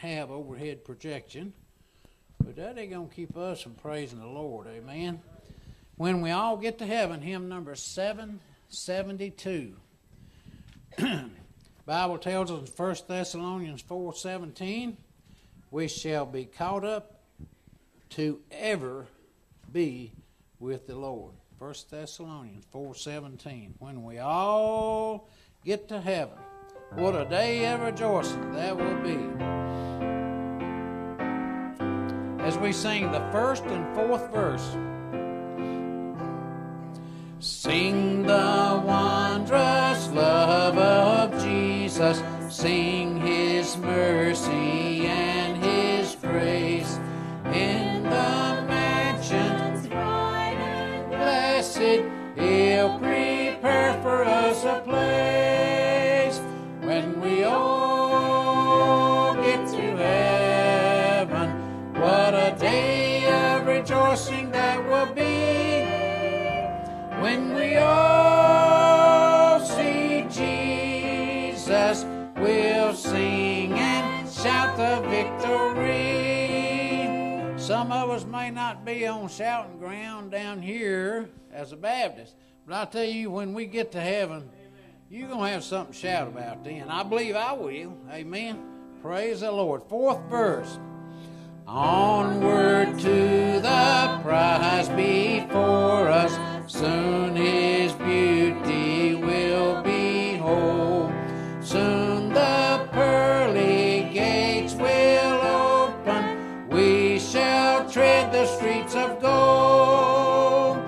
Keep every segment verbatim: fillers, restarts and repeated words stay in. have overhead projection, but that ain't going to keep us from praising the Lord, amen? When we all get to heaven, hymn number seven seventy-two. Bible tells us in First Thessalonians four seventeen, we shall be caught up to ever be with the Lord. First Thessalonians four seventeen. When we all get to heaven, what a day of rejoicing that will be. As we sing the first and fourth verse. Sing the wondrous love of Jesus, sing His mercy and His grace, in the mansions bright and blessed, He'll prepare for us a place when we all get to heaven. What a day of rejoicing that will be. When we all see Jesus, we'll sing and shout the victory. Some of us may not be on shouting ground down here as a Baptist, but I tell you, when we get to heaven, you're going to have something to shout about then. I believe I will. Amen. Praise the Lord. Fourth verse. Onward to the prize before us, soon His beauty will behold. Soon the pearly gates will open. We shall tread the streets of gold.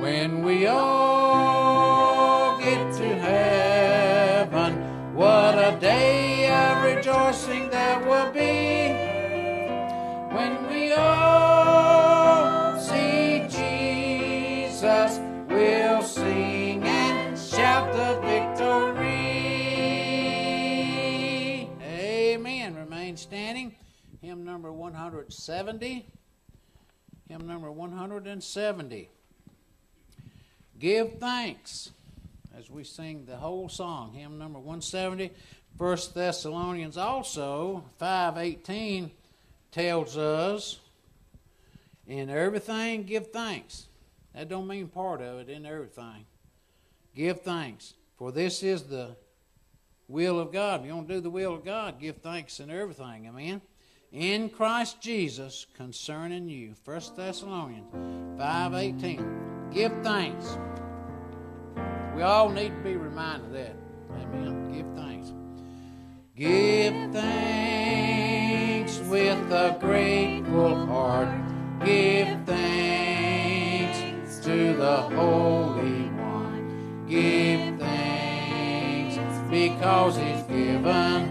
When we all get to heaven, what a day of rejoicing that will be. When we all see Jesus, we'll sing and shout the victory. Amen. Remain standing. Hymn number one seventy. Hymn number one seventy. Give thanks as we sing the whole song. Hymn number one seventy. First Thessalonians also, five eighteen, tells us, in everything give thanks. That don't mean part of it, in everything. Give thanks, for this is the will of God. If you want to do the will of God, give thanks in everything, amen? In Christ Jesus concerning you. First Thessalonians five eighteen. Give thanks. We all need to be reminded of that, amen? Give thanks. Give thanks with a grateful heart. Give thanks to the Holy One. Give thanks because He's given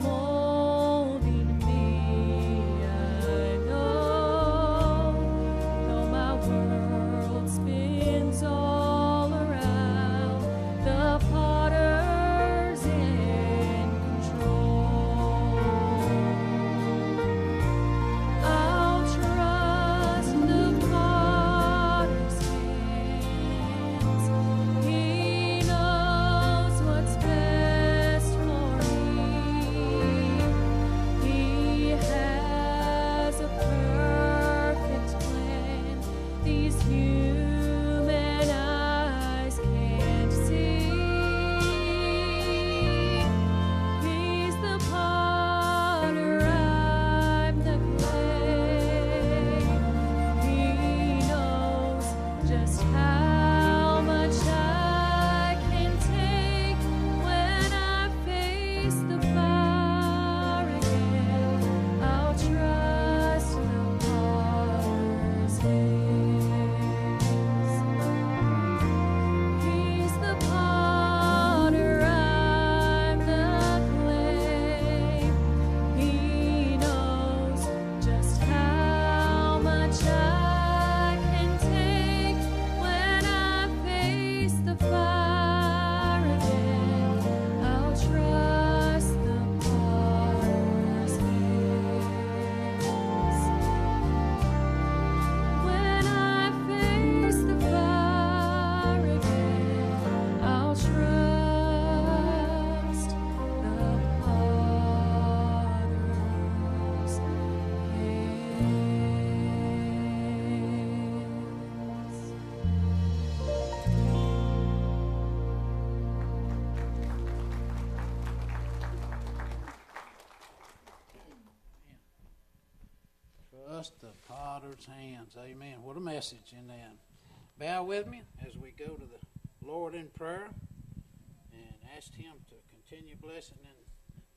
Molding just the potter's hands. Amen. What a message in that. Bow with me as we go to the Lord in prayer and ask Him to continue blessing in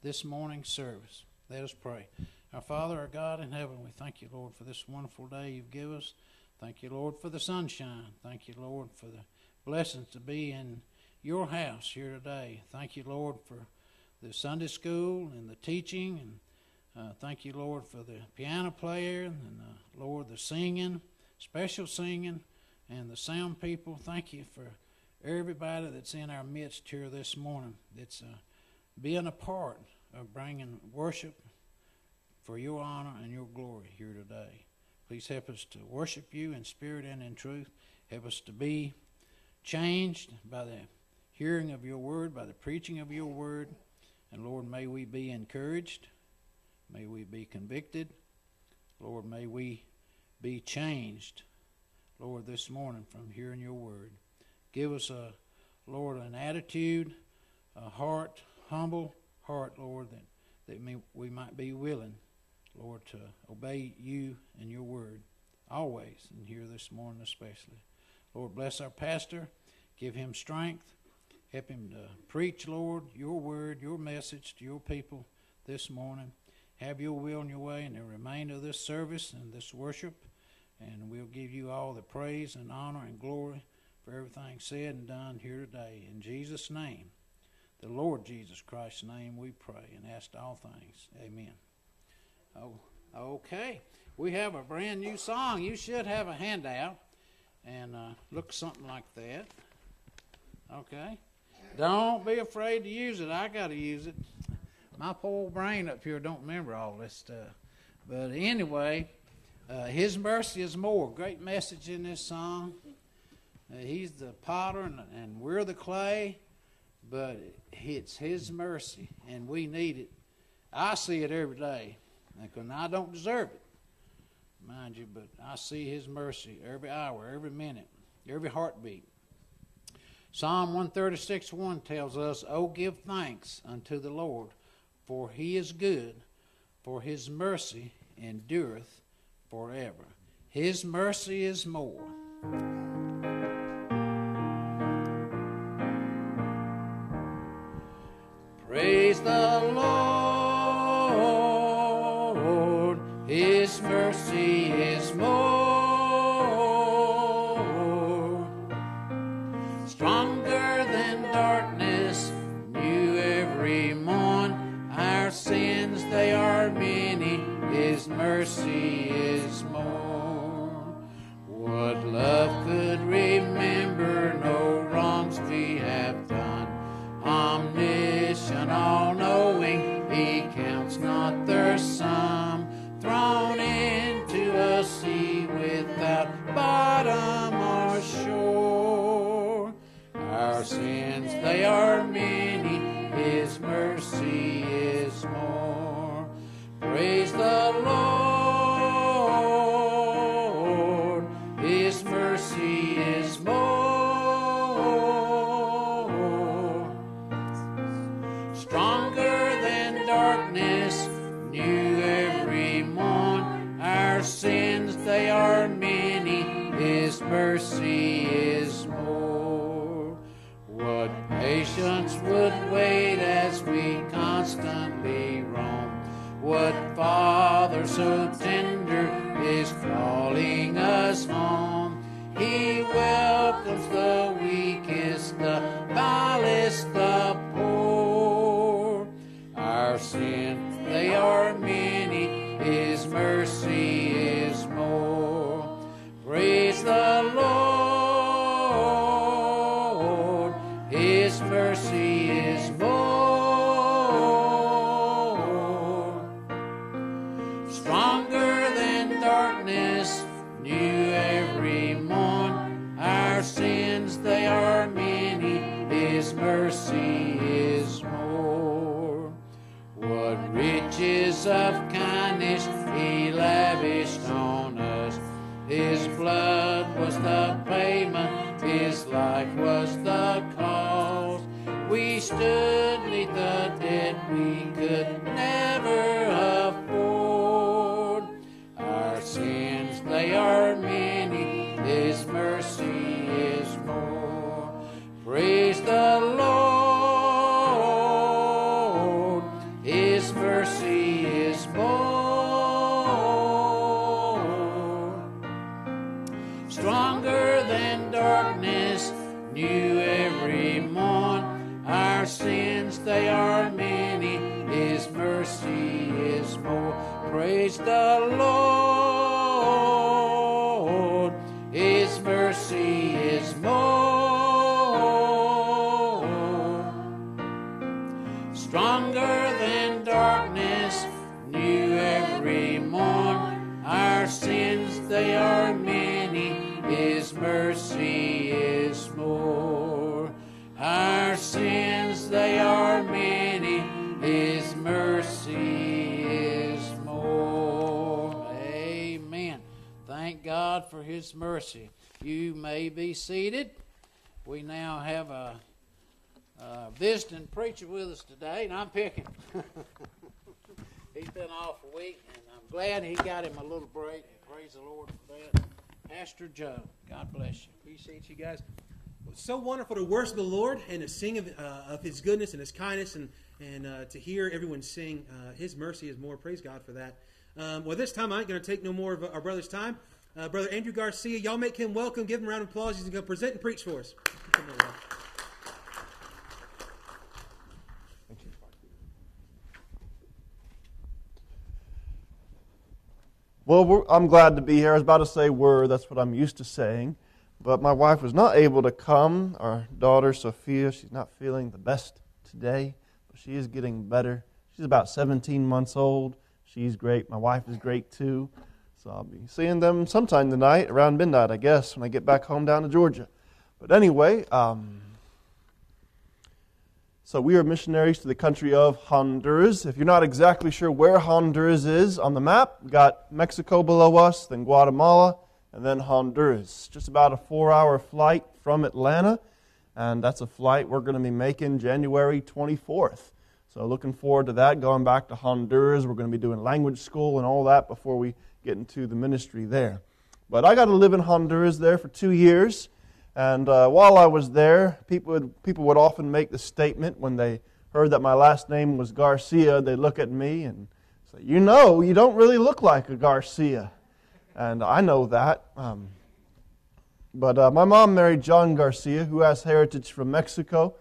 this morning's service. Let us pray. Our Father, our God in heaven, we thank you, Lord, for this wonderful day you've given us. Thank you, Lord, for the sunshine. Thank you, Lord, for the blessings to be in your house here today. Thank you, Lord, for the Sunday school and the teaching, and Uh, thank you, Lord, for the piano player and, uh, Lord, the singing, special singing, and the sound people. Thank you for everybody that's in our midst here this morning that's uh, being a part of bringing worship for your honor and your glory here today. Please help us to worship you in spirit and in truth. Help us to be changed by the hearing of your word, by the preaching of your word. And, Lord, may we be encouraged. May we be convicted. Lord, may we be changed, Lord, this morning from hearing your word. Give us, a, Lord, an attitude, a heart, humble heart, Lord, that, that may, we might be willing, Lord, to obey you and your word always, and here this morning especially. Lord, bless our pastor. Give him strength. Help him to preach, Lord, your word, your message to your people this morning. Have your will and your way in the remainder of this service and this worship, and we'll give you all the praise and honor and glory for everything said and done here today. In Jesus' name, the Lord Jesus Christ's name, we pray and ask all things. Amen. Oh, okay. We have a brand new song. You should have a handout, and uh, look something like that. Okay. Don't be afraid to use it. I got to use it. My poor brain up here don't remember all this stuff. But anyway, uh, His mercy is more. Great message in this song. Uh, he's the potter and, and we're the clay, but it's His mercy, and we need it. I see it every day, and I don't deserve it, mind you, but I see His mercy every hour, every minute, every heartbeat. Psalm one thirty-six, one tells us, "O give thanks unto the Lord, for He is good, for His mercy endureth forever." His mercy is more. Praise the Lord, His mercy is more. They are many, His mercy is more. What love could remember, no wrongs we have done. Omniscient, all-knowing, He counts not their sum. Thrown into a sea without bottom or shore. Our sins, they are many, His mercy is more. Praise the Lord, His mercy is more. Stronger than darkness, new every morn. Our sins, they are many, His mercy is more. What patience would wait as we constantly roam. What Father so tender is calling us home. He welcomes the weakest, the vilest, the poor. Our sins, they are many, His mercy is more. Praise the Lord, His mercy is more. They are many, His mercy is more. What riches of kindness He lavished on us. His blood was the payment, His life was the cause. We stood neath the debt we could never afford. Our every morn. Our sins, they are many, His mercy is more. Praise the Lord, His mercy is more. Stronger than darkness, new every morn. Our sins, they are many, His mercy is more. Our sins, they are many, His mercy is more. Amen. Thank God for His mercy. You may be seated. We now have a, a visiting preacher with us today, and I'm picking. He's been off a week, and I'm glad he got him a little break. Praise the Lord for that. Pastor Joe, God bless you. Appreciate you guys. It's so wonderful to worship the Lord and to sing of, uh, of His goodness and His kindness, and, and uh, to hear everyone sing uh, His mercy is more. Praise God for that. Um, well, this time I ain't going to take no more of our brother's time. Uh, Brother Andrew Garcia, y'all make him welcome. Give him a round of applause. He's going to present and preach for us. Come on, y'all. Well, we're, I'm glad to be here. I was about to say "were." That's what I'm used to saying. But my wife was not able to come. Our daughter, Sophia, she's not feeling the best today, but she is getting better. She's about seventeen months old. She's great. My wife is great, too. So I'll be seeing them sometime tonight, around midnight, I guess, when I get back home down to Georgia. But anyway, um, so we are missionaries to the country of Honduras. If you're not exactly sure where Honduras is on the map, we got Mexico below us, then Guatemala, and then Honduras. Just about a four-hour flight from Atlanta, and that's a flight we're going to be making January twenty-fourth. So looking forward to that, going back to Honduras. We're going to be doing language school and all that before we get into the ministry there. But I got to live in Honduras there for two years. And uh, while I was there, people would, people would often make the statement when they heard that my last name was Garcia, they look at me and say, you know, you don't really look like a Garcia. And I know that. Um, but uh, my mom married John Garcia, who has heritage from Mexico.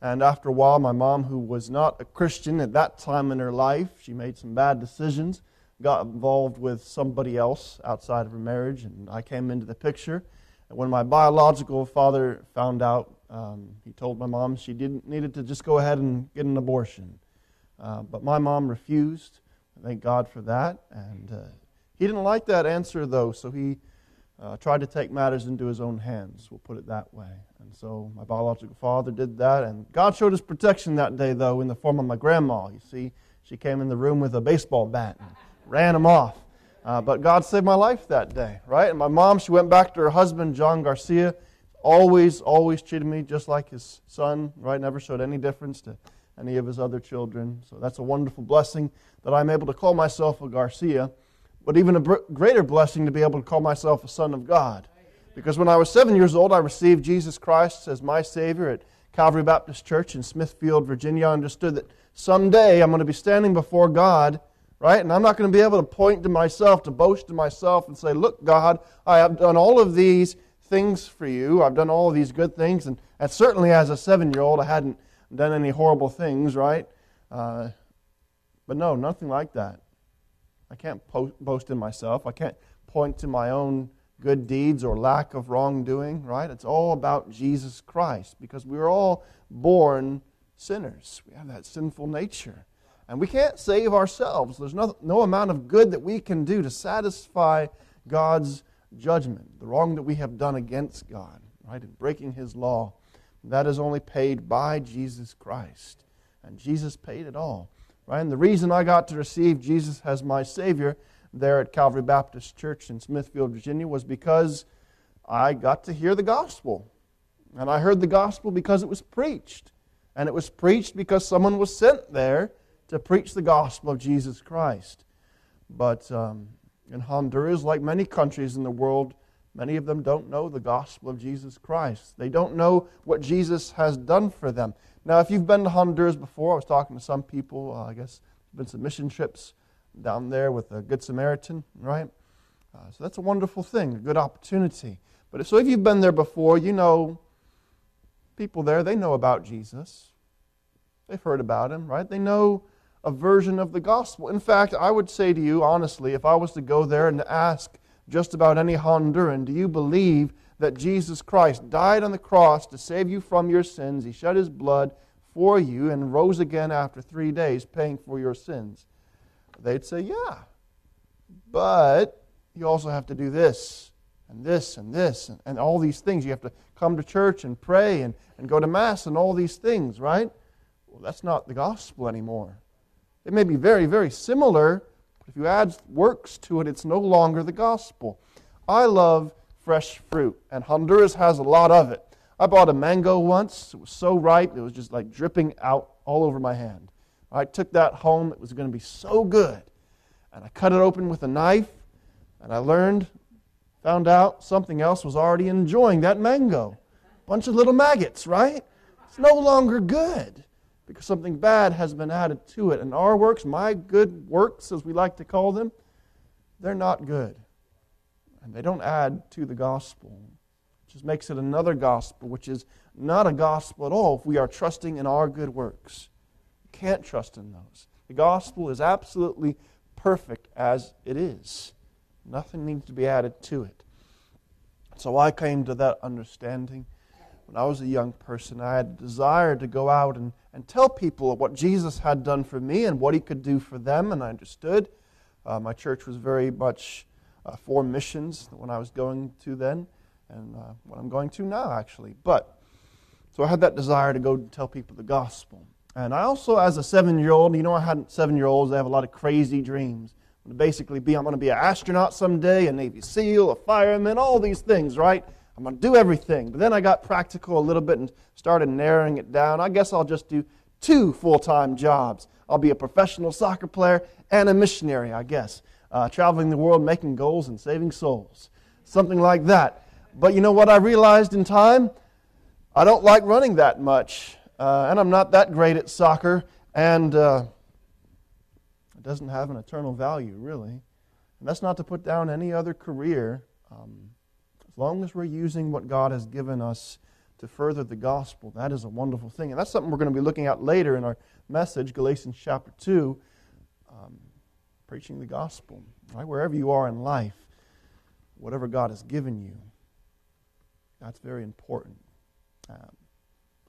And after a while, my mom, who was not a Christian at that time in her life, she made some bad decisions, got involved with somebody else outside of her marriage, and I came into the picture. When my biological father found out, um, he told my mom she didn't needed to just go ahead and get an abortion. Uh, but my mom refused. Thank God for that. And uh, he didn't like that answer, though, so he uh, tried to take matters into his own hands. We'll put it that way. And so my biological father did that. And God showed His protection that day, though, in the form of my grandma. You see, she came in the room with a baseball bat and ran him off. Uh, but God saved my life that day, right? And my mom, she went back to her husband, John Garcia. Always, always treated me just like his son, right? Never showed any difference to any of his other children. So that's a wonderful blessing that I'm able to call myself a Garcia. But even a br- greater blessing to be able to call myself a son of God. Because when I was seven years old, I received Jesus Christ as my Savior at Calvary Baptist Church in Smithfield, Virginia. I understood that someday I'm going to be standing before God, right? And I'm not going to be able to point to myself, to boast to myself and say, look, God, I have done all of these things for you. I've done all of these good things. And, and certainly as a seven-year-old, I hadn't done any horrible things, right? Uh, but no, nothing like that. I can't po- boast in myself. I can't point to my own good deeds or lack of wrongdoing, right? It's all about Jesus Christ, because we were all born sinners. We have that sinful nature. And we can't save ourselves. There's no, no amount of good that we can do to satisfy God's judgment, the wrong that we have done against God, right, in breaking His law. That is only paid by Jesus Christ. And Jesus paid it all, right? And the reason I got to receive Jesus as my Savior there at Calvary Baptist Church in Smithfield, Virginia, was because I got to hear the gospel. And I heard the gospel because it was preached. And it was preached because someone was sent there to preach the gospel of Jesus Christ. But um, in Honduras, like many countries in the world, many of them don't know the gospel of Jesus Christ. They don't know what Jesus has done for them. Now, if you've been to Honduras before, I was talking to some people, uh, I guess there's been some mission trips down there with a Good Samaritan, right? Uh, so that's a wonderful thing, a good opportunity. But if, so if you've been there before, you know people there, they know about Jesus. They've heard about him, right? They know a version of the gospel. In fact, I would say to you, honestly, if I was to go there and ask just about any Honduran, do you believe that Jesus Christ died on the cross to save you from your sins? He shed his blood for you and rose again after three days paying for your sins. They'd say, yeah, but you also have to do this and this and this and, and all these things. You have to come to church and pray and, and go to Mass and all these things, right? Well, that's not the gospel anymore. It may be very, very similar, but if you add works to it, it's no longer the gospel. I love fresh fruit, and Honduras has a lot of it. I bought a mango once. It was so ripe, it was just like dripping out all over my hand. I took that home. It was going to be so good. And I cut it open with a knife, and I learned, found out something else was already enjoying that mango. Bunch of little maggots, right? It's no longer good because something bad has been added to it. And our works, my good works, as we like to call them, they're not good. And they don't add to the gospel. Just makes it another gospel, which is not a gospel at all if we are trusting in our good works. You can't trust in those. The gospel is absolutely perfect as it is. Nothing needs to be added to it. So I came to that understanding when I was a young person. I had a desire to go out and, and tell people what Jesus had done for me and what he could do for them, and I understood. Uh, my church was very much uh, for missions when I was going to then. And uh, what I'm going to now, actually. But, so I had that desire to go tell people the gospel. And I also, as a seven-year-old, you know I had seven-year-olds, they have a lot of crazy dreams. I'm going to basically be, I'm going to be an astronaut someday, a Navy SEAL, a fireman, all these things, right? I'm going to do everything. But then I got practical a little bit and started narrowing it down. I guess I'll just do two full-time jobs. I'll be a professional soccer player and a missionary, I guess. Uh, traveling the world, making goals, and saving souls. Something like that. But you know what I realized in time? I don't like running that much, uh, and I'm not that great at soccer, and uh, it doesn't have an eternal value, really. And that's not to put down any other career. Um, as long as we're using what God has given us to further the gospel, that is a wonderful thing. And that's something we're going to be looking at later in our message, Galatians chapter two, um, preaching the gospel, right? Wherever you are in life, whatever God has given you. That's very important. Um,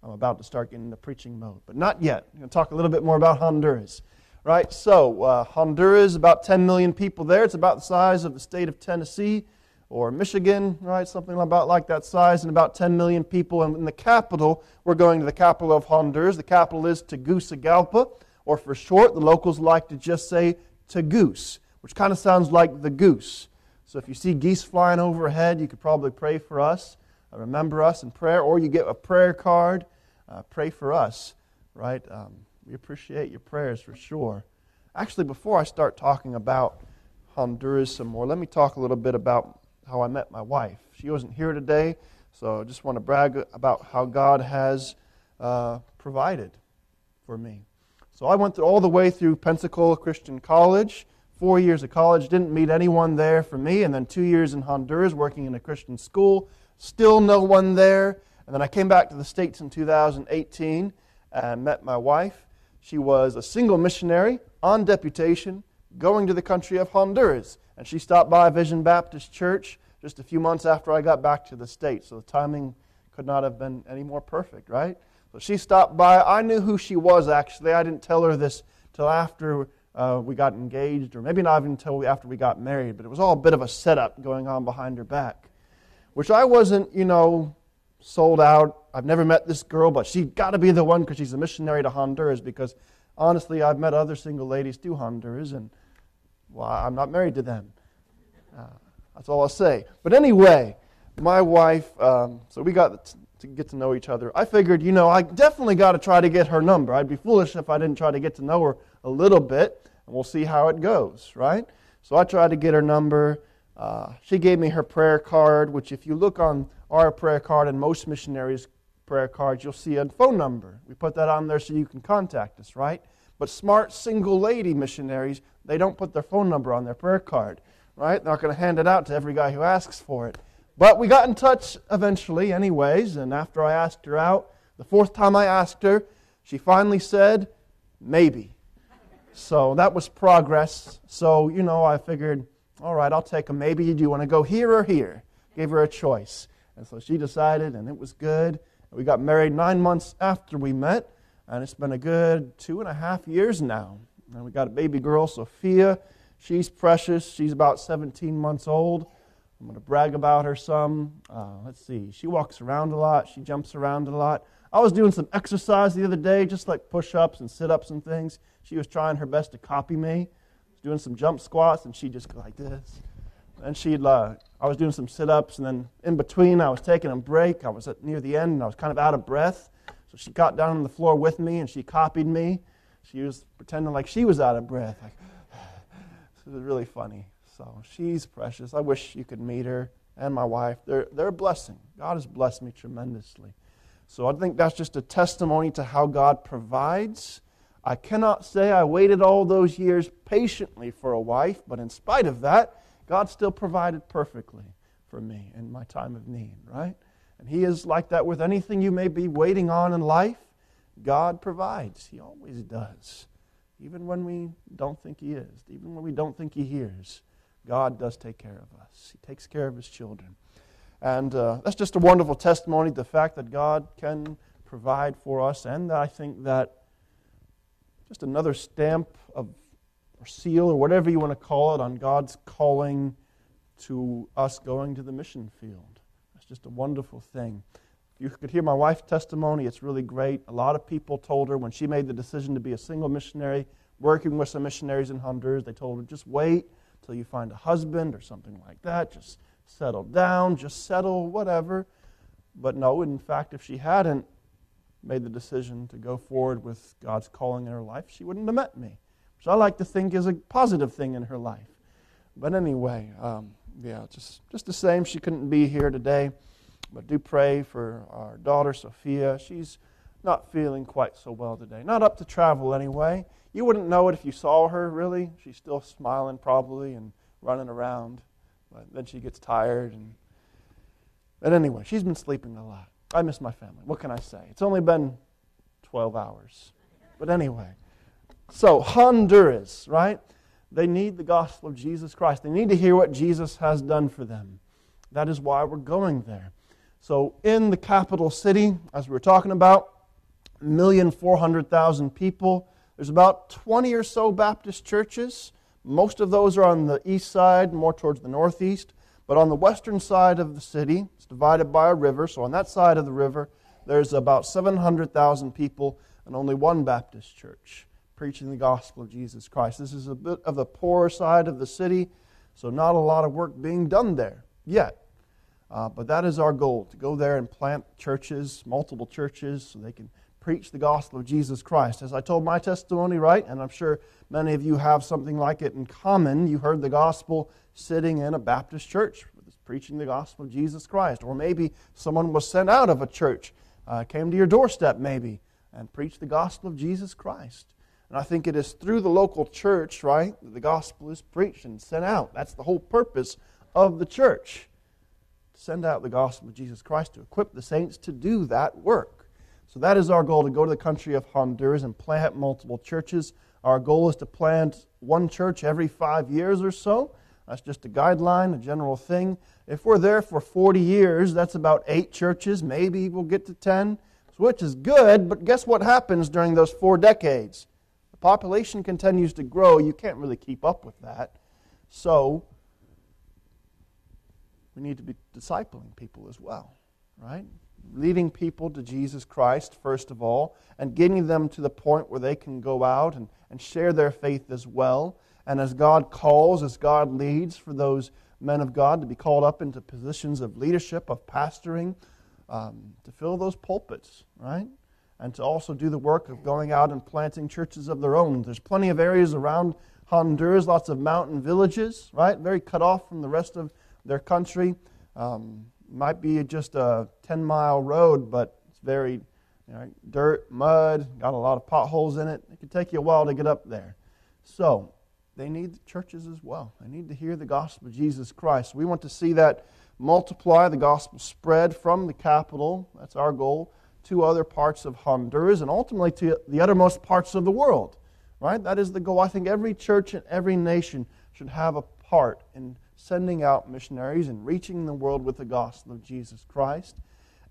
I'm about to start getting into preaching mode, but not yet. I'm going to talk a little bit more about Honduras. Right? So, uh, Honduras, about ten million people there. It's about the size of the state of Tennessee or Michigan, right? Something about like that size, and about ten million people. And in the capital, we're going to the capital of Honduras. The capital is Tegucigalpa, or for short, the locals like to just say Tegus, which kind of sounds like the goose. So, if you see geese flying overhead, you could probably pray for us. Remember us in prayer, or you get a prayer card. Uh, pray for us, right? Um, we appreciate your prayers for sure. Actually, before I start talking about Honduras some more, let me talk a little bit about how I met my wife. She wasn't here today, so I just want to brag about how God has uh, provided for me. So I went through, all the way through Pensacola Christian College, four years of college, didn't meet anyone there for me, and then two years in Honduras working in a Christian school. Still no one there. And then I came back to the States in two thousand eighteen and met my wife. She was a single missionary on deputation going to the country of Honduras. And she stopped by Vision Baptist Church just a few months after I got back to the States. So the timing could not have been any more perfect, right? So she stopped by. I knew who she was, actually. I didn't tell her this till after uh, we got engaged, or maybe not even until after we got married. But it was all a bit of a setup going on behind her back. Which I wasn't, you know, sold out. I've never met this girl, but she's got to be the one because she's a missionary to Honduras, because honestly, I've met other single ladies to Honduras, and, well, I'm not married to them. Uh, that's all I'll say. But anyway, my wife, um, so we got to get to know each other. I figured, you know, I definitely got to try to get her number. I'd be foolish if I didn't try to get to know her a little bit, and we'll see how it goes, right? So I tried to get her number. Uh, she gave me her prayer card, which if you look on our prayer card and most missionaries' prayer cards, you'll see a phone number. We put that on there so you can contact us, right? But smart single lady missionaries, they don't put their phone number on their prayer card, right? They're not going to hand it out to every guy who asks for it. But we got in touch eventually anyways, and after I asked her out, The fourth time I asked her, she finally said, maybe. So that was progress. So, you know, I figured, all right, I'll take a maybe. Do you want to go here or here? Gave her a choice. And so she decided, and it was good. We got married nine months after we met, and it's been a good two and a half years now. And we got a baby girl, Sophia. She's precious. She's about seventeen months old. I'm going to brag about her some. Uh, let's see. She walks around a lot. She jumps around a lot. I was doing some exercise the other day, just like push-ups and sit-ups and things. She was trying her best to copy me. I was doing some jump squats, and she'd just go like this. And she'd, uh, I was doing some sit-ups, and then in between, I was taking a break. I was at, near the end, and I was kind of out of breath. So she got down on the floor with me, and she copied me. She was pretending like she was out of breath. Like, it was really funny. So she's precious. I wish you could meet her and my wife. They're, they're a blessing. God has blessed me tremendously. So I think that's just a testimony to how God provides. I cannot say I waited all those years patiently for a wife, but in spite of that, God still provided perfectly for me in my time of need, right? And He is like that with anything you may be waiting on in life. God provides. He always does. Even when we don't think He is, even when we don't think He hears, God does take care of us. He takes care of His children. And uh, that's just a wonderful testimony to the fact that God can provide for us. And I think that just another stamp of, or seal or whatever you want to call it on God's calling to us going to the mission field. That's just a wonderful thing. You could hear my wife's testimony. It's really great. A lot of people told her when she made the decision to be a single missionary, working with some missionaries in Honduras, they told her, just wait till you find a husband or something like that. Just settle down, just settle, whatever. But no, in fact, if she hadn't made the decision to go forward with God's calling in her life, she wouldn't have met me, which I like to think is a positive thing in her life. But anyway, um, yeah, just, just the same, she couldn't be here today. But do pray for our daughter, Sophia. She's not feeling quite so well today. Not up to travel anyway. You wouldn't know it if you saw her, really. She's still smiling probably and running around. But then she gets tired. And But anyway, she's been sleeping a lot. I miss my family. What can I say? It's only been twelve hours. But anyway, so Honduras, right? They need the gospel of Jesus Christ. They need to hear what Jesus has done for them. That is why we're going there. So in the capital city, as we were talking about, one million four hundred thousand people. There's about twenty or so Baptist churches. Most of those are on the east side, more towards the northeast. But on the western side of the city, it's divided by a river. So on that side of the river, there's about seven hundred thousand people and only one Baptist church preaching the gospel of Jesus Christ. This is a bit of the poorer side of the city, so not a lot of work being done there yet. Uh, but that is our goal, to go there and plant churches, multiple churches, so they can preach the gospel of Jesus Christ. As I told my testimony, right, and I'm sure many of you have something like it in common, you heard the gospel sitting in a Baptist church, preaching the gospel of Jesus Christ. Or maybe someone was sent out of a church, uh, came to your doorstep maybe, and preached the gospel of Jesus Christ. And I think it is through the local church, right, that the gospel is preached and sent out. That's the whole purpose of the church. Send out the gospel of Jesus Christ to equip the saints to do that work. So that is our goal, to go to the country of Honduras and plant multiple churches. Our goal is to plant one church every five years or so. That's just a guideline, a general thing. If we're there for forty years, that's about eight churches. Maybe we'll get to ten, which is good, but guess what happens during those four decades? The population continues to grow. You can't really keep up with that. So we need to be discipling people as well, right? Leading people to Jesus Christ, first of all, and getting them to the point where they can go out and, and share their faith as well. And as God calls, as God leads, for those men of God to be called up into positions of leadership, of pastoring, um, to fill those pulpits, right? And to also do the work of going out and planting churches of their own. There's plenty of areas around Honduras, lots of mountain villages, right? Very cut off from the rest of their country. Um, might be just a ten-mile road, but it's very you know, dirt, mud, got a lot of potholes in it. It could take you a while to get up there. So they need the churches as well. They need to hear the gospel of Jesus Christ. We want to see that multiply, the gospel spread from the capital. That's our goal, to other parts of Honduras and ultimately to the uttermost parts of the world. Right? That is the goal. I think every church and every nation should have a part in sending out missionaries and reaching the world with the gospel of Jesus Christ.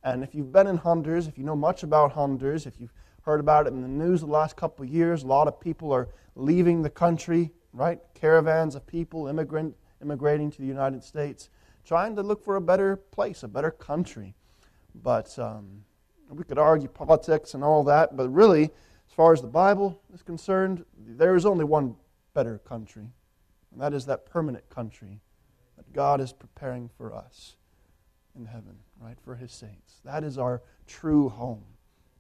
And if you've been in Honduras, if you know much about Honduras, if you've heard about it in the news the last couple of years, a lot of people are leaving the country, right? Caravans of people immigrant, immigrating to the United States, trying to look for a better place, a better country. But um, we could argue politics and all that, but really, as far as the Bible is concerned, there is only one better country, and that is that permanent country that God is preparing for us in heaven, right, for His saints. That is our true home.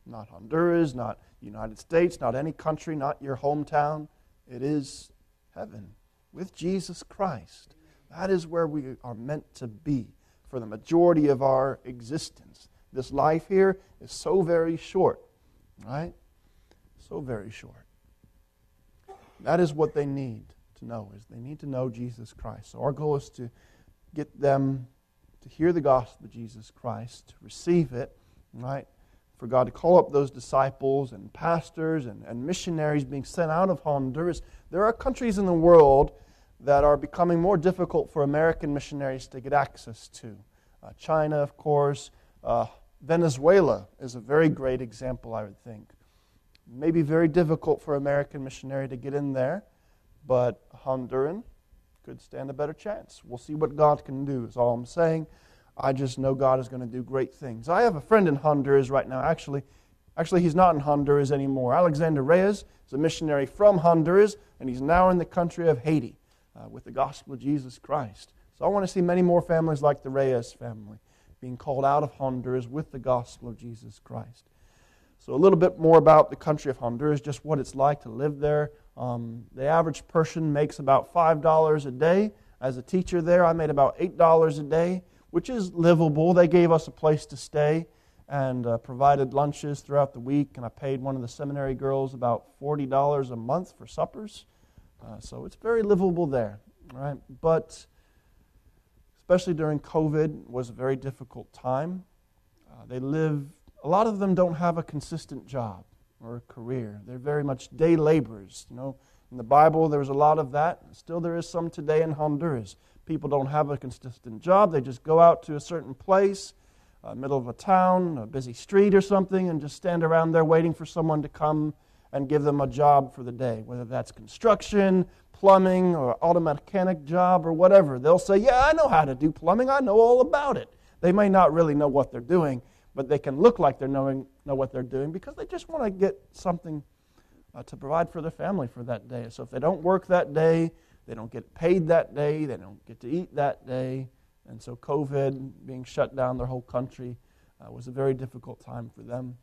Not Honduras, not the United States, not any country, not your hometown. It is heaven with Jesus Christ. That is where we are meant to be for the majority of our existence. This life here is so very short, right? So very short. That is what they need to know, is they need to know Jesus Christ. So our goal is to get them to hear the gospel of Jesus Christ, to receive it, right? For God to call up those disciples and pastors and, and missionaries being sent out of Honduras. There are countries in the world that are becoming more difficult for American missionaries to get access to. Uh, China, of course. Uh, Venezuela is a very great example, I would think. Maybe very difficult for American missionary to get in there, but Honduran could stand a better chance. We'll see what God can do, is all I'm saying. I just know God is going to do great things. I have a friend in Honduras right now. Actually, actually, he's not in Honduras anymore. Alexander Reyes is a missionary from Honduras, and he's now in the country of Haiti uh, with the gospel of Jesus Christ. So I want to see many more families like the Reyes family being called out of Honduras with the gospel of Jesus Christ. So a little bit more about the country of Honduras, just what it's like to live there. Um, the average person makes about five dollars a day. As a teacher there, I made about eight dollars a day, which is livable. They gave us a place to stay and uh, provided lunches throughout the week, and I paid one of the seminary girls about forty dollars a month for suppers. Uh, so it's very livable there, right? But especially during COVID, it was a very difficult time. Uh, they live... A lot of them don't have a consistent job or a career. They're very much day laborers. You know, in the Bible, there's a lot of that. Still, there is some today in Honduras. People don't have a consistent job. They just go out to a certain place, uh, middle of a town, a busy street or something, and just stand around there waiting for someone to come and give them a job for the day, whether that's construction, plumbing, or auto mechanic job or whatever. They'll say, yeah, I know how to do plumbing. I know all about it. They may not really know what they're doing, but they can look like they knowing know what they're doing because they just want to get something uh, to provide for their family for that day. So if they don't work that day, they don't get paid that day, they don't get to eat that day. And so COVID, being shut down their whole country, uh, was a very difficult time for them,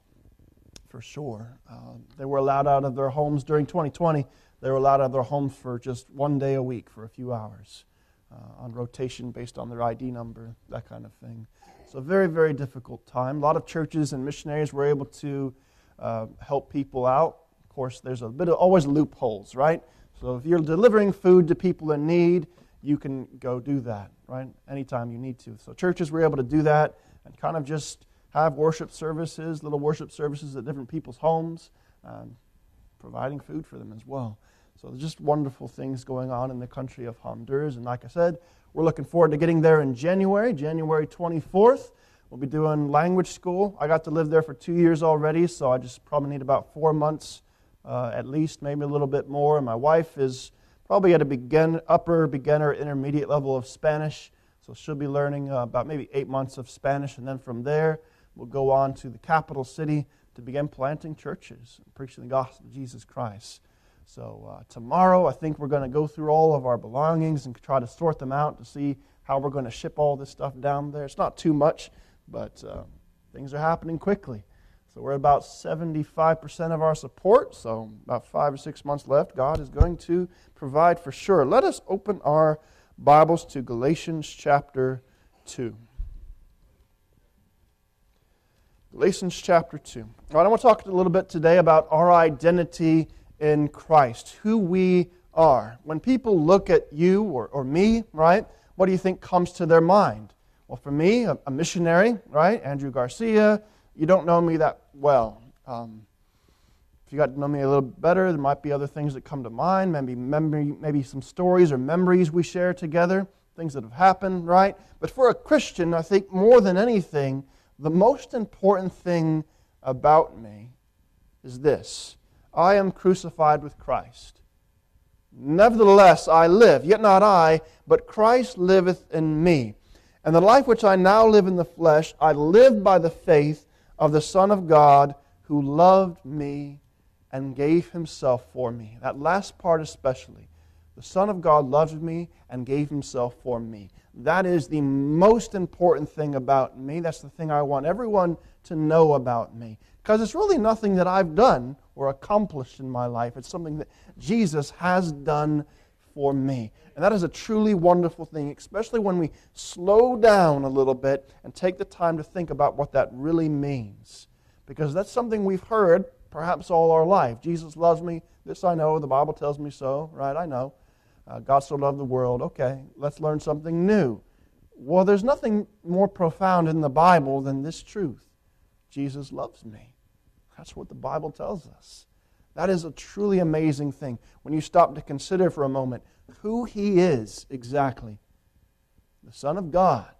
for sure. Uh, they were allowed out of their homes during twenty twenty. They were allowed out of their homes for just one day a week for a few hours uh, on rotation based on their I D number, that kind of thing. So very, very difficult time. A lot of churches and missionaries were able to uh, help people out. Of course, there's a bit of always loopholes, right? So if you're delivering food to people in need, you can go do that, right? Anytime you need to. So churches were able to do that and kind of just have worship services, little worship services at different people's homes, um, providing food for them as well. So there's just wonderful things going on in the country of Honduras. And like I said, we're looking forward to getting there in January, January twenty-fourth. We'll be doing language school. I got to live there for two years already, so I just probably need about four months uh, at least, maybe a little bit more. And my wife is probably at a begin, upper beginner intermediate level of Spanish, so she'll be learning uh, about maybe eight months of Spanish. And then from there, we'll go on to the capital city to begin planting churches and preaching the gospel of Jesus Christ. So uh, tomorrow, I think we're going to go through all of our belongings and try to sort them out to see how we're going to ship all this stuff down there. It's not too much, but uh, things are happening quickly. So we're about seventy-five percent of our support, so about five or six months left. God is going to provide for sure. Let us open our Bibles to Galatians chapter two. Galatians chapter two. All right, I want to talk a little bit today about our identity in Christ, who we are. When people look at you or, or me, right, what do you think comes to their mind? Well, for me, a, a missionary, right, Andrew Garcia, you don't know me that well. Um, if you got to know me a little better, there might be other things that come to mind, maybe memory, maybe some stories or memories we share together, things that have happened, right? But for a Christian, I think more than anything, the most important thing about me is this. I am crucified with Christ. Nevertheless, I live, yet not I, but Christ liveth in me. And the life which I now live in the flesh, I live by the faith of the Son of God, who loved me and gave himself for me. That last part especially. The Son of God loved me and gave himself for me. That is the most important thing about me. That's the thing I want everyone to know about me. Because it's really nothing that I've done or accomplished in my life. It's something that Jesus has done for me. And that is a truly wonderful thing, especially when we slow down a little bit and take the time to think about what that really means. Because that's something we've heard perhaps all our life. Jesus loves me. This I know. The Bible tells me so. Right? I know. Uh, God so loved the world. Okay, let's learn something new. Well, there's nothing more profound in the Bible than this truth. Jesus loves me. That's what the Bible tells us. That is a truly amazing thing. When you stop to consider for a moment who He is exactly. The Son of God.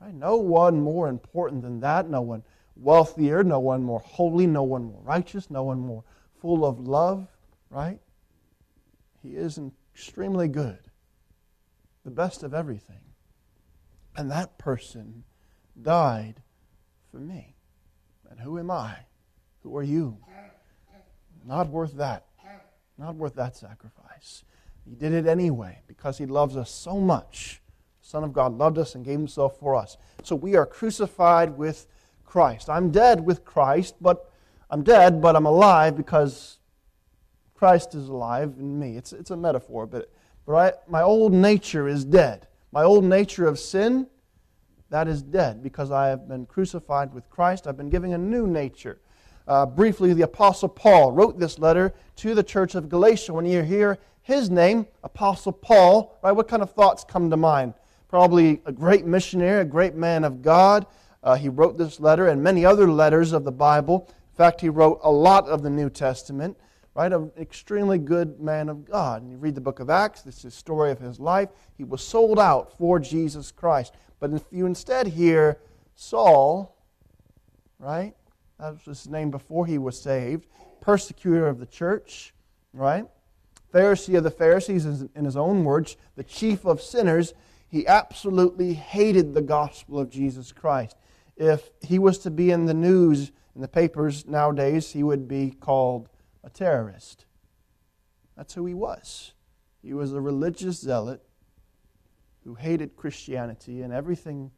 Right? No one more important than that. No one wealthier. No one more holy. No one more righteous. No one more full of love. Right? He is extremely good. The best of everything. And that person died for me. And who am I? Who are you? Not worth that. Not worth that sacrifice. He did it anyway because He loves us so much. The Son of God loved us and gave Himself for us. So we are crucified with Christ. I'm dead with Christ, but I'm dead, but I'm alive because Christ is alive in me. It's, it's a metaphor, but, but I, my old nature is dead. My old nature of sin, that is dead because I have been crucified with Christ. I've been given a new nature. Uh, briefly, the Apostle Paul wrote this letter to the church of Galatia. When you hear his name, Apostle Paul, right? What kind of thoughts come to mind? Probably a great missionary, a great man of God. Uh, he wrote this letter and many other letters of the Bible. In fact, he wrote a lot of the New Testament, right? An extremely good man of God. And you read the book of Acts, this is the story of his life. He was sold out for Jesus Christ. But if you instead hear Saul, right? That was his name before he was saved. Persecutor of the church, right? Pharisee of the Pharisees, in his own words, the chief of sinners. He absolutely hated the gospel of Jesus Christ. If he was to be in the news, in the papers nowadays, he would be called a terrorist. That's who he was. He was a religious zealot who hated Christianity and everything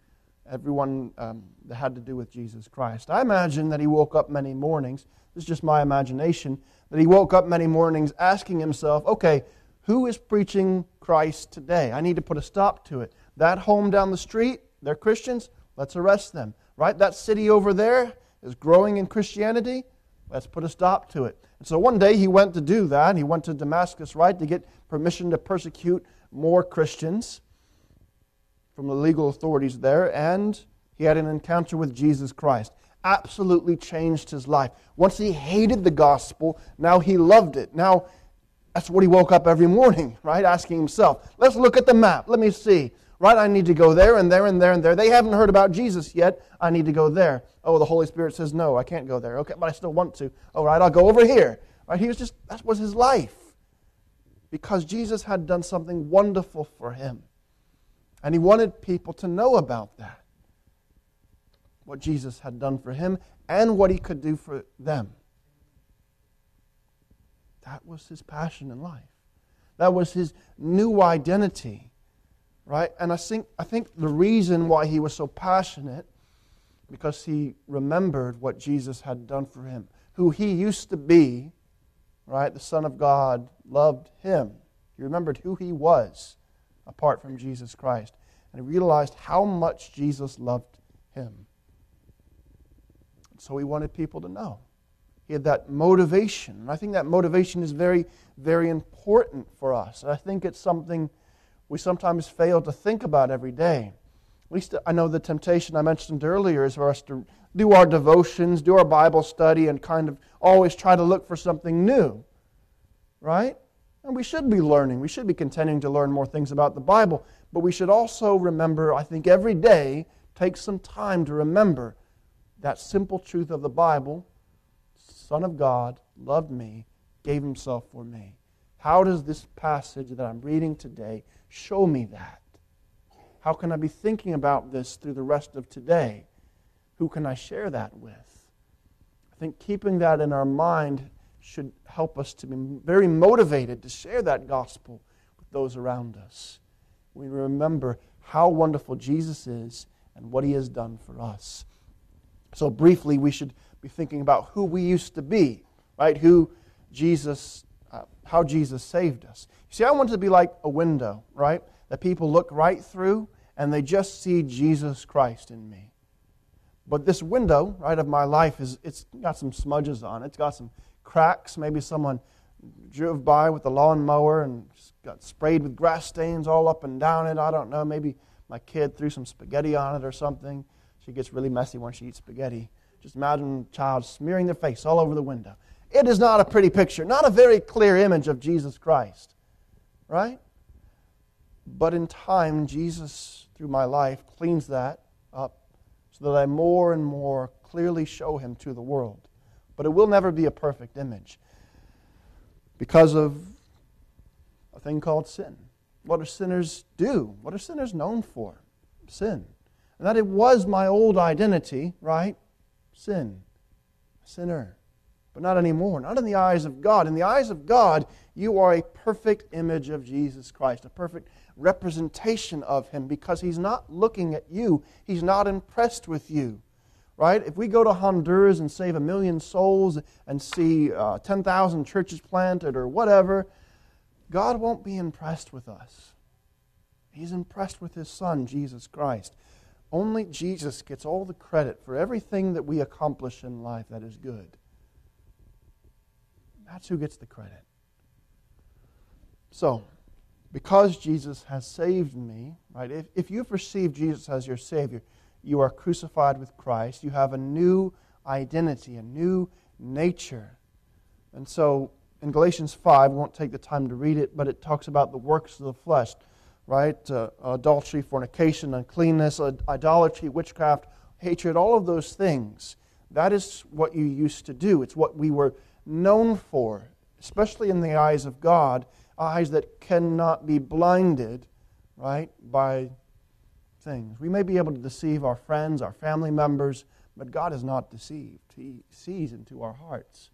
Everyone um, that had to do with Jesus Christ. I imagine that he woke up many mornings, this is just my imagination, that he woke up many mornings asking himself, okay, who is preaching Christ today? I need to put a stop to it. That home down the street, they're Christians, let's arrest them. Right? That city over there is growing in Christianity, let's put a stop to it. And so one day he went to do that. He went to Damascus, right, to get permission to persecute more Christians from the legal authorities there, and he had an encounter with Jesus Christ. Absolutely changed his life. Once he hated the gospel, now he loved it. Now, that's what he woke up every morning, right, asking himself, let's look at the map, let me see. Right, I need to go there and there and there and there. They haven't heard about Jesus yet, I need to go there. Oh, the Holy Spirit says, no, I can't go there. Okay, but I still want to. All right, I'll go over here. Right, he was just, that was his life. Because Jesus had done something wonderful for him. And he wanted people to know about that, what Jesus had done for him and what he could do for them. That was his passion in life. That was his new identity, right? And I think, I think the reason why he was so passionate, because he remembered what Jesus had done for him, who he used to be, right? The Son of God loved him. He remembered who he was apart from Jesus Christ. And he realized how much Jesus loved him. So he wanted people to know. He had that motivation. And I think that motivation is very, very important for us. And I think it's something we sometimes fail to think about every day. At least I know the temptation I mentioned earlier is for us to do our devotions, do our Bible study, and kind of always try to look for something new, right? And we should be learning. We should be continuing to learn more things about the Bible. But we should also remember, I think every day, take some time to remember that simple truth of the Bible. Son of God loved me, gave himself for me. How does this passage that I'm reading today show me that? How can I be thinking about this through the rest of today? Who can I share that with? I think keeping that in our mind should help us to be very motivated to share that gospel with those around us. We remember how wonderful Jesus is and what He has done for us. So briefly, we should be thinking about who we used to be, right? Who Jesus, uh, how Jesus saved us. You see, I want it to be like a window, right? That people look right through and they just see Jesus Christ in me. But this window, right, of my life, is it's got some smudges on it. It's got some cracks. Maybe someone drove by with a lawnmower and got sprayed with grass stains all up and down it. I don't know. Maybe my kid threw some spaghetti on it or something. She gets really messy when she eats spaghetti. Just imagine a child smearing their face all over the window. It is not a pretty picture, not a very clear image of Jesus Christ, right? But in time, Jesus, through my life, cleans that up so that I more and more clearly show Him to the world. But it will never be a perfect image because of a thing called sin. What do sinners do? What are sinners known for? Sin. And that it was my old identity, right? Sin. Sinner. But not anymore. Not in the eyes of God. In the eyes of God, you are a perfect image of Jesus Christ, a perfect representation of Him, because He's not looking at you. He's not impressed with you, right? If we go to Honduras and save a million souls and see uh, ten thousand churches planted or whatever, God won't be impressed with us. He's impressed with His Son, Jesus Christ. Only Jesus gets all the credit for everything that we accomplish in life that is good. That's who gets the credit. So, because Jesus has saved me, right? If, if you've received Jesus as your Savior, you are crucified with Christ. You have a new identity, a new nature. And so, in Galatians five, we won't take the time to read it, but it talks about the works of the flesh, right? Uh, adultery, fornication, uncleanness, idolatry, witchcraft, hatred, all of those things. That is what you used to do. It's what we were known for, especially in the eyes of God, eyes that cannot be blinded, right, by things. We may be able to deceive our friends, our family members, but God is not deceived. He sees into our hearts.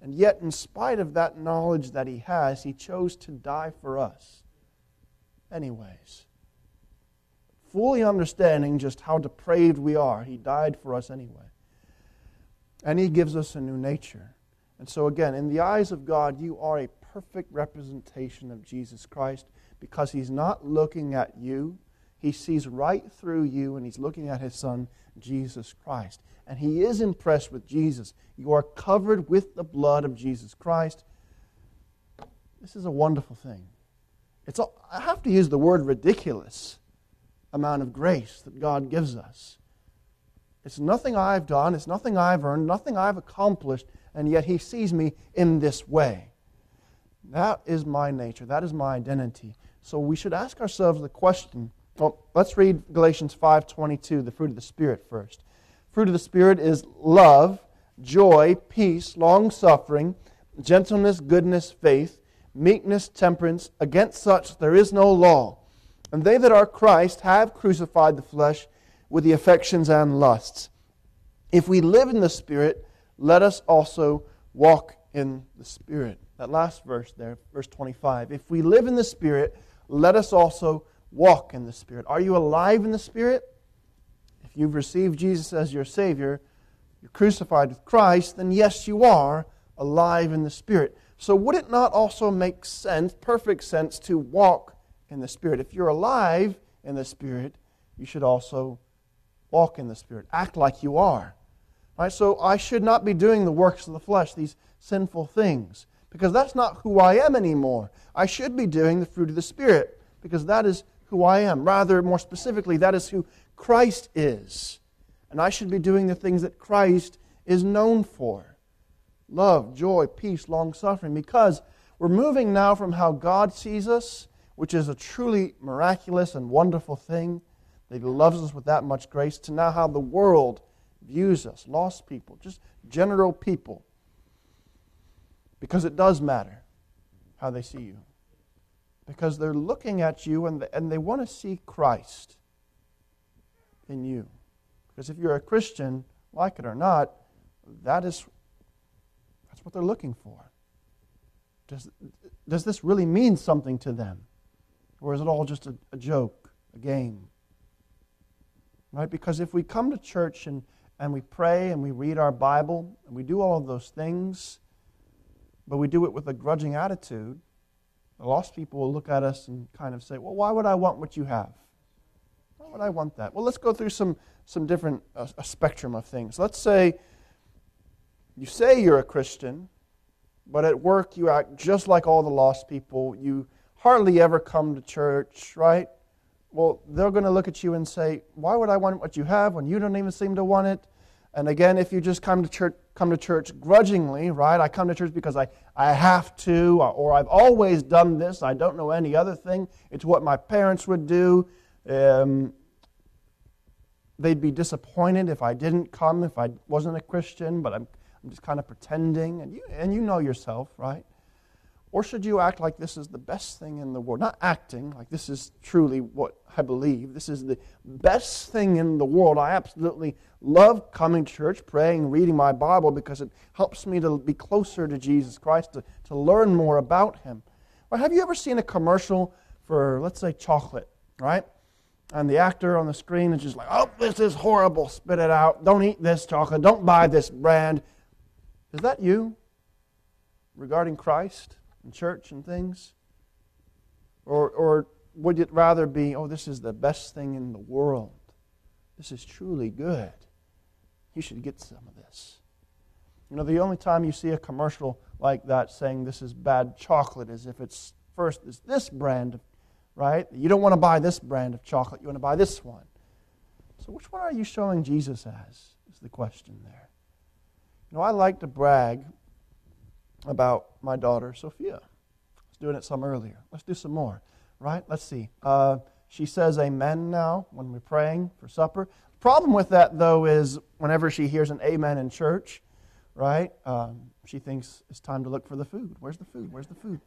And yet, in spite of that knowledge that He has, He chose to die for us. Anyways, fully understanding just how depraved we are, He died for us anyway. And He gives us a new nature. And so again, in the eyes of God, you are a perfect representation of Jesus Christ because He's not looking at you. He sees right through you, and He's looking at His Son, Jesus Christ. And He is impressed with Jesus. You are covered with the blood of Jesus Christ. This is a wonderful thing. It's all, I have to use the word ridiculous amount of grace that God gives us. It's nothing I've done. It's nothing I've earned. Nothing I've accomplished. And yet He sees me in this way. That is my nature. That is my identity. So we should ask ourselves the question. Well, let's read Galatians five twenty-two, the fruit of the Spirit first. Fruit of the Spirit is love, joy, peace, long-suffering, gentleness, goodness, faith, meekness, temperance. Against such there is no law. And they that are Christ have crucified the flesh with the affections and lusts. If we live in the Spirit, let us also walk in the Spirit. That last verse there, verse twenty-five. If we live in the Spirit, let us also walk in the Spirit. Are you alive in the Spirit? If you've received Jesus as your Savior, you're crucified with Christ, then yes, you are alive in the Spirit. So would it not also make sense, perfect sense, to walk in the Spirit? If you're alive in the Spirit, you should also walk in the Spirit. Act like you are. Right? So I should not be doing the works of the flesh, these sinful things, because that's not who I am anymore. I should be doing the fruit of the Spirit, because that is who I am. Rather, more specifically, that is who Christ is. And I should be doing the things that Christ is known for. Love, joy, peace, long-suffering. Because we're moving now from how God sees us, which is a truly miraculous and wonderful thing, that He loves us with that much grace, to now how the world views us, lost people, just general people. Because it does matter how they see you. Because they're looking at you and they, and they want to see Christ in you. Because if you're a Christian, like it or not, that is that's what they're looking for. Does, does this really mean something to them? Or is it all just a, a joke, a game? Right? Because if we come to church and, and we pray and we read our Bible and we do all of those things, but we do it with a grudging attitude, the lost people will look at us and kind of say, well, why would I want what you have? Why would I want that? Well, let's go through some, some different uh, a spectrum of things. Let's say you say you're a Christian, but at work you act just like all the lost people. You hardly ever come to church, right? Well, they're going to look at you and say, why would I want what you have when you don't even seem to want it? And again, if you just come to church, come to church grudgingly, right? I come to church because I, I have to, or I've always done this. I don't know any other thing. It's what my parents would do. Um, they'd be disappointed if I didn't come, if I wasn't a Christian, but I'm, I'm just kind of pretending. And you, and you know yourself, right? Or should you act like this is the best thing in the world? Not acting like this is truly what I believe. This is the best thing in the world. I absolutely love coming to church, praying, reading my Bible because it helps me to be closer to Jesus Christ, to, to learn more about Him. Or have you ever seen a commercial for, let's say, chocolate, right? And the actor on the screen is just like, oh, this is horrible. Spit it out. Don't eat this chocolate. Don't buy this brand. Is that you regarding Christ? And church and things? Or, or would it rather be, oh, this is the best thing in the world. This is truly good. You should get some of this. You know, the only time you see a commercial like that saying this is bad chocolate is if it's first is this brand, right? You don't want to buy this brand of chocolate. You want to buy this one. So which one are you showing Jesus as is the question there. You know, I like to brag about my daughter, Sophia. I was doing it some earlier. Let's do some more, right? Let's see. Uh, she says amen now when we're praying for supper. The problem with that, though, is whenever she hears an amen in church, right, um, she thinks it's time to look for the food. Where's the food? Where's the food?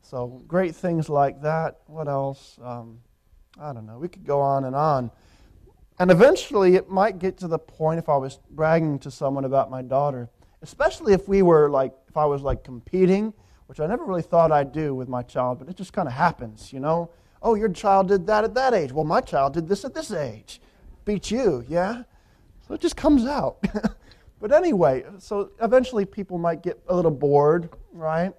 So great things like that. What else? Um, I don't know. We could go on and on. And eventually it might get to the point if I was bragging to someone about my daughter, especially if we were like, if I was like competing, which I never really thought I'd do with my child, but it just kind of happens, you know. Oh, your child did that at that age. Well, my child did this at this age. Beat you, yeah? So it just comes out. But anyway, so eventually people might get a little bored, right?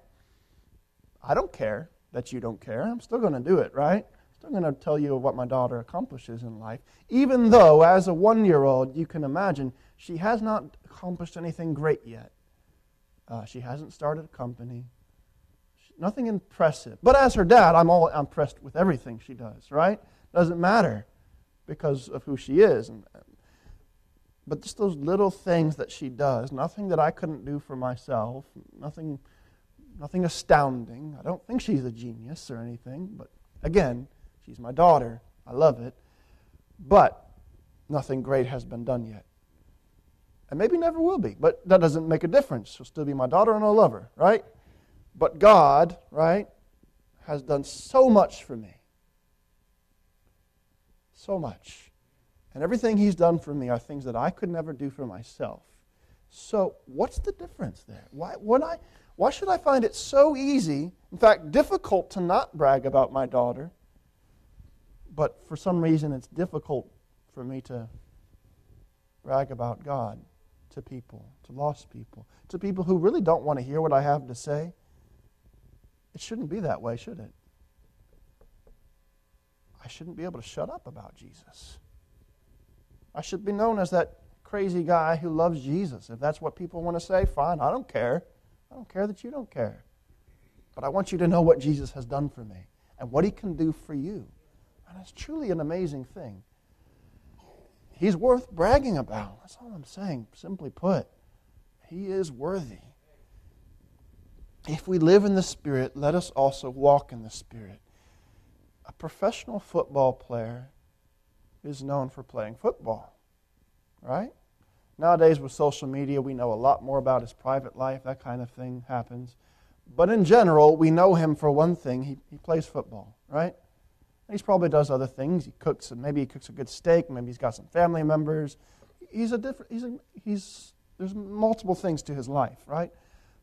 I don't care that you don't care. I'm still going to do it, right? I'm still going to tell you what my daughter accomplishes in life, even though as a one-year-old, you can imagine, she has not accomplished anything great yet. Uh, she hasn't started a company. She, nothing impressive. But as her dad, I'm all impressed with everything she does, right? Doesn't matter because of who she is. And, but just those little things that she does, nothing that I couldn't do for myself, nothing, nothing astounding. I don't think she's a genius or anything, but again, she's my daughter. I love it. But nothing great has been done yet. And maybe never will be, but that doesn't make a difference. She'll still be my daughter and I'll love her, right? But God, right, has done so much for me. So much. And everything He's done for me are things that I could never do for myself. So what's the difference there? Why, when I, why should I find it so easy, in fact, difficult to not brag about my daughter, but for some reason it's difficult for me to brag about God? To people, to lost people, to people who really don't want to hear what I have to say. It shouldn't be that way, should it? I shouldn't be able to shut up about Jesus. I should be known as that crazy guy who loves Jesus. If that's what people want to say, fine, I don't care. I don't care that you don't care. But I want you to know what Jesus has done for me and what He can do for you. And it's truly an amazing thing. he's worth bragging about. That's all I'm saying. Simply put, he is worthy. If we live in the Spirit, let us also walk in the Spirit. A professional football player is known for playing football, right? Nowadays with social media, we know a lot more about his private life. That kind of thing happens. But in general, we know him for one thing. He, he plays football, right? He probably does other things. He cooks, and maybe he cooks a good steak. Maybe he's got some family members. He's a different. He's a, he's there's multiple things to his life, right?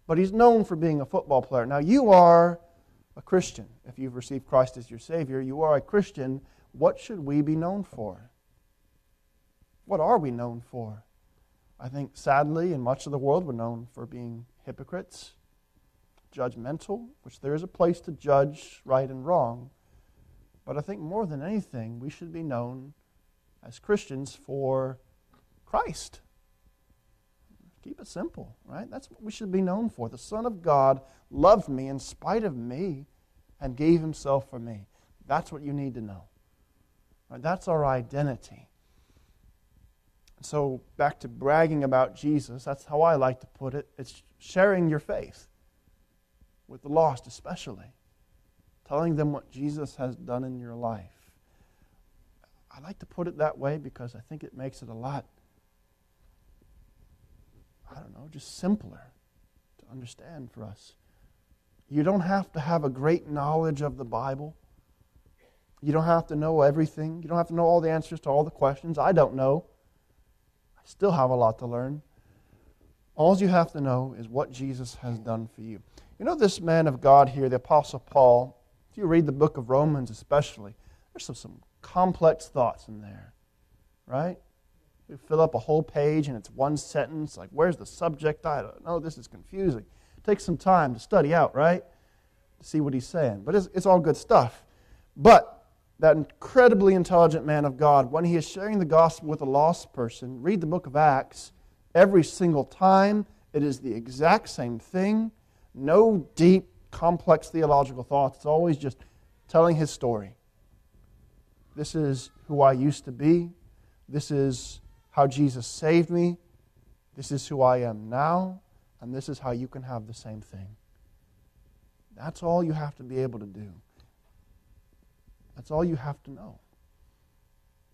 But he's known for being a football player. Now you are a Christian. If you've received Christ as your Savior, you are a Christian. What should we be known for? What are we known for? I think sadly, in much of the world, we're known for being hypocrites, judgmental, which there is a place to judge right and wrong. But I think more than anything, we should be known as Christians for Christ. Keep it simple, right? That's what we should be known for. The Son of God loved me in spite of me and gave himself for me. That's what you need to know. Right? That's our identity. So back to bragging about Jesus, that's how I like to put it. It's sharing your faith with the lost especially. Telling them what Jesus has done in your life. I like to put it that way because I think it makes it a lot, I don't know, just simpler to understand for us. You don't have to have a great knowledge of the Bible. You don't have to know everything. You don't have to know all the answers to all the questions. I don't know. I still have a lot to learn. All you have to know is what Jesus has done for you. You know, this man of God here, the Apostle Paul, if you read the book of Romans especially, there's some, some complex thoughts in there, right? We fill up a whole page and it's one sentence, like where's the subject? I don't know, this is confusing. It takes some time to study out, right? To see what he's saying. But it's, it's all good stuff. But that incredibly intelligent man of God, when he is sharing the gospel with a lost person, read the book of Acts, every single time it is the exact same thing. No deep, complex theological thoughts. It's always just telling his story. This is who I used to be. This is how Jesus saved me. This is who I am now. And this is how you can have the same thing. That's all you have to be able to do. That's all you have to know.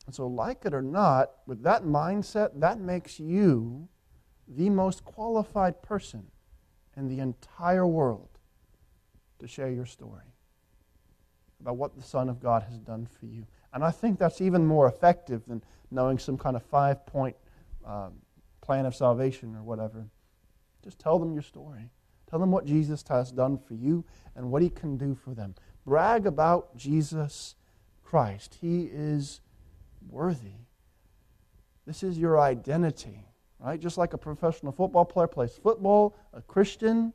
And so, like it or not, with that mindset, that makes you the most qualified person in the entire world to share your story about what the Son of God has done for you. And I think that's even more effective than knowing some kind of five-point um, plan of salvation or whatever. Just tell them your story. Tell them what Jesus has done for you and what he can do for them. Brag about Jesus Christ. He is worthy. This is your identity. Right? Just like a professional football player plays football, a Christian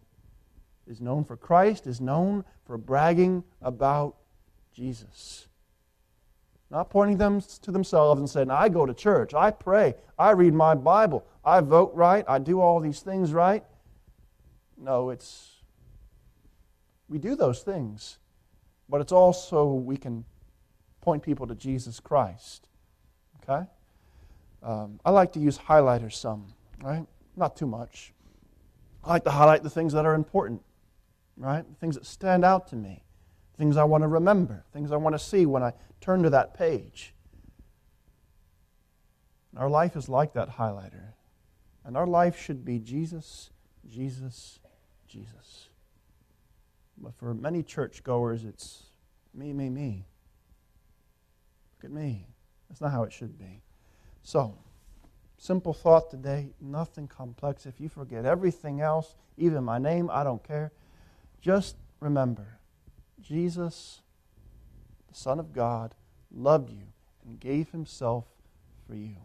is known for Christ, is known for bragging about Jesus. Not pointing them to themselves and saying, I go to church, I pray, I read my Bible, I vote right, I do all these things right. No, it's, we do those things, but it's also we can point people to Jesus Christ. Okay? Um, I like to use highlighters some, right? Not too much. I like to highlight the things that are important, right? Things that stand out to me, things I want to remember, things I want to see when I turn to that page. Our life is like that highlighter. And our life should be Jesus, Jesus, Jesus. But for many churchgoers, it's me, me, me. Look at me. That's not how it should be. So, simple thought today, nothing complex. If you forget everything else, even my name, I don't care. Just remember, Jesus, the Son of God, loved you and gave himself for you.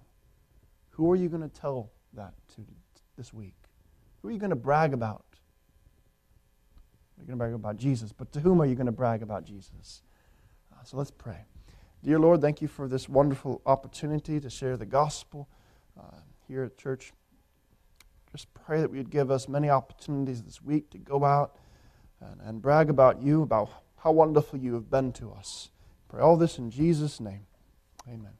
Who are you going to tell that to this week? Who are you going to brag about? You're going to brag about Jesus, but to whom are you going to brag about Jesus? Uh, so let's pray. Dear Lord, thank you for this wonderful opportunity to share the gospel uh, here at church. Just pray that you'd give us many opportunities this week to go out and, and brag about you, about how wonderful you have been to us. Pray all this in Jesus' name. Amen.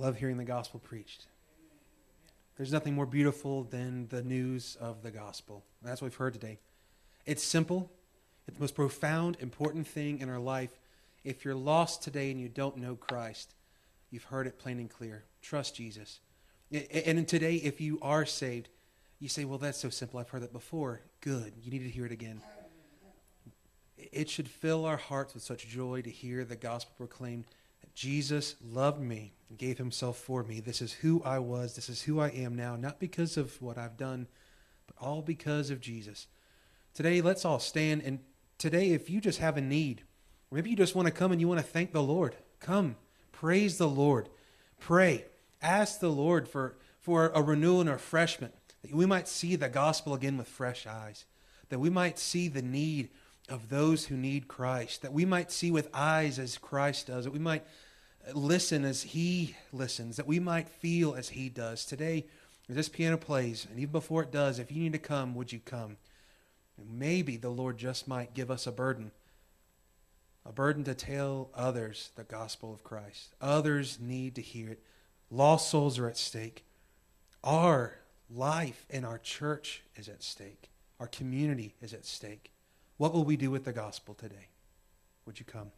I love hearing the gospel preached. There's nothing more beautiful than the news of the gospel. And that's what we've heard today. It's simple. It's the most profound, important thing in our life. If you're lost today and you don't know Christ, you've heard it plain and clear. Trust Jesus. And today, if you are saved, you say, well, that's so simple. I've heard that before. Good. You need to hear it again. It should fill our hearts with such joy to hear the gospel proclaimed that Jesus loved me and gave himself for me. This is who I was. This is who I am now, not because of what I've done, but all because of Jesus. Today, let's all stand. And today, if you just have a need, or maybe you just want to come and you want to thank the Lord, come. Praise the Lord. Pray. Ask the Lord for, for a renewal and a refreshment, that we might see the gospel again with fresh eyes, that we might see the need of those who need Christ, that we might see with eyes as Christ does, that we might listen as he listens, that we might feel as he does. Today, as this piano plays, and even before it does, if you need to come, would you come? And maybe the Lord just might give us a burden, a burden to tell others the gospel of Christ. Others need to hear it. Lost souls are at stake. Our life and our church is at stake. Our community is at stake. What will we do with the gospel today? Would you come?